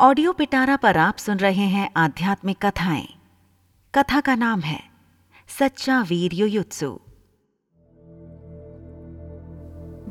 Audio पिटारा पर आप सुन रहे हैं आध्यात्मिक कथाएं। कथा का नाम है सच्चा वीर युयुत्सु।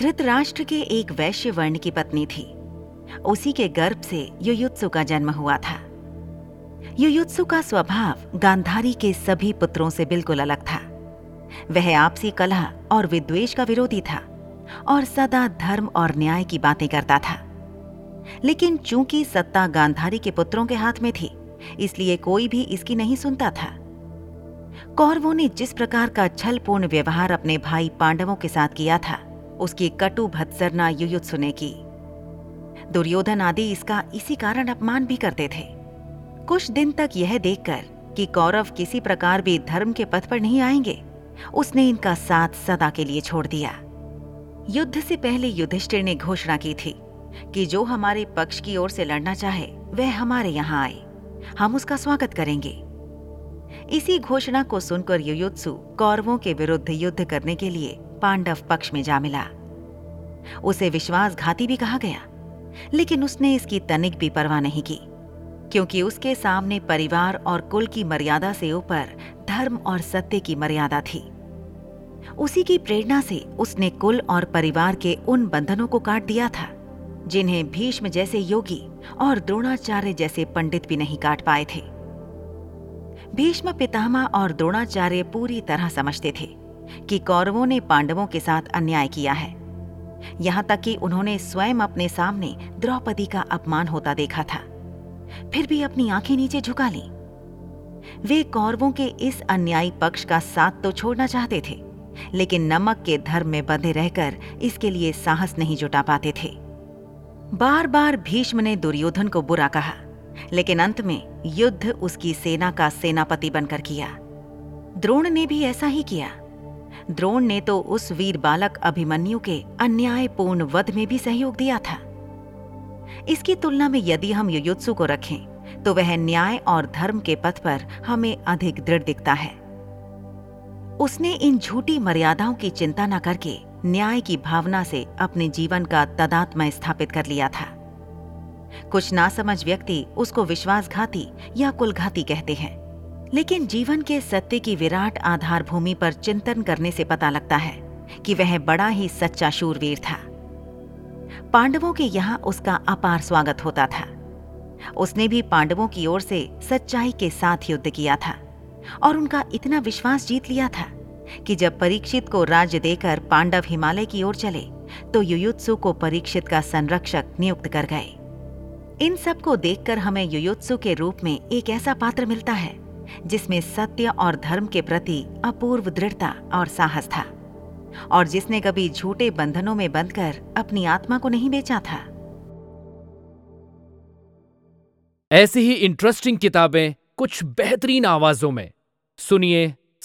धृतराष्ट्र के एक वैश्य वर्ण की पत्नी थी। उसी के गर्भ से युयुत्सु का जन्म हुआ था। युयुत्सु का स्वभाव गांधारी के सभी पुत्रों से बिल्कुल अलग था। वह आपसी कलह और विद्वेष का विरोधी था और सदा धर्म और न्याय की बातें करता था। लेकिन चूंकि सत्ता गांधारी के पुत्रों के हाथ में थी, इसलिए कोई भी इसकी नहीं सुनता था। कौरवों ने जिस प्रकार का छलपूर्ण व्यवहार अपने भाई पांडवों के साथ किया था, उसकी कटु भत्सरना युयुत्सु ने की। दुर्योधन आदि इसका इसी कारण अपमान भी करते थे। कुछ दिन तक यह देखकर कि कौरव किसी प्रकार भी धर्म के पथ पर नहीं आएंगे, उसने इनका साथ सदा के लिए छोड़ दिया। युद्ध से पहले युधिष्ठिर ने घोषणा की थी कि जो हमारे पक्ष की ओर से लड़ना चाहे वह हमारे यहाँ आए, हम उसका स्वागत करेंगे। इसी घोषणा को सुनकर युयुत्सु कौरवों के विरुद्ध युद्ध करने के लिए पांडव पक्ष में जा मिला। उसे विश्वासघाती भी कहा गया, लेकिन उसने इसकी तनिक भी परवाह नहीं की, क्योंकि उसके सामने परिवार और कुल की मर्यादा से ऊपर धर्म और सत्य की मर्यादा थी। उसी की प्रेरणा से उसने कुल और परिवार के उन बंधनों को काट दिया था जिन्हें भीष्म जैसे योगी और द्रोणाचार्य जैसे पंडित भी नहीं काट पाए थे। भीष्म पितामह और द्रोणाचार्य पूरी तरह समझते थे कि कौरवों ने पांडवों के साथ अन्याय किया है। यहां तक कि उन्होंने स्वयं अपने सामने द्रौपदी का अपमान होता देखा था, फिर भी अपनी आंखें नीचे झुका ली। वे कौरवों के इस अन्यायी पक्ष का साथ तो छोड़ना चाहते थे, लेकिन नमक के धर्म में बंधे रहकर इसके लिए साहस नहीं जुटा पाते थे। बार बार भीष्म ने दुर्योधन को बुरा कहा, लेकिन अंत में युद्ध उसकी सेना का सेनापति बनकर किया। द्रोण ने भी ऐसा ही किया। द्रोण ने तो उस वीर बालक अभिमन्यु के अन्यायपूर्ण वध में भी सहयोग दिया था। इसकी तुलना में यदि हम युयुत्सु को रखें तो वह न्याय और धर्म के पथ पर हमें अधिक दृढ़ दिखता है। उसने इन झूठी मर्यादाओं की चिंता न करके न्याय की भावना से अपने जीवन का तादात्म्य स्थापित कर लिया था। कुछ नासमझ व्यक्ति उसको विश्वासघाती या कुलघाती कहते हैं, लेकिन जीवन के सत्य की विराट आधारभूमि पर चिंतन करने से पता लगता है कि वह बड़ा ही सच्चा शूरवीर था। पांडवों के यहाँ उसका अपार स्वागत होता था। उसने भी पांडवों की ओर से सच्चाई के साथ युद्ध किया था और उनका इतना विश्वास जीत लिया था कि जब परीक्षित को राज्य देकर पांडव हिमालय की ओर चले तो युयुत्सु को परीक्षित का संरक्षक नियुक्त कर गए। इन सब को देखकर हमें युयुत्सु के रूप में एक ऐसा पात्र मिलता है जिसमें सत्य और धर्म के प्रति अपूर्व दृढ़ता और साहस था, और जिसने कभी झूठे बंधनों में बंधकर अपनी आत्मा को नहीं बेचा था। ऐसी ही इंटरेस्टिंग किताबें कुछ बेहतरीन आवाजों में सुनिए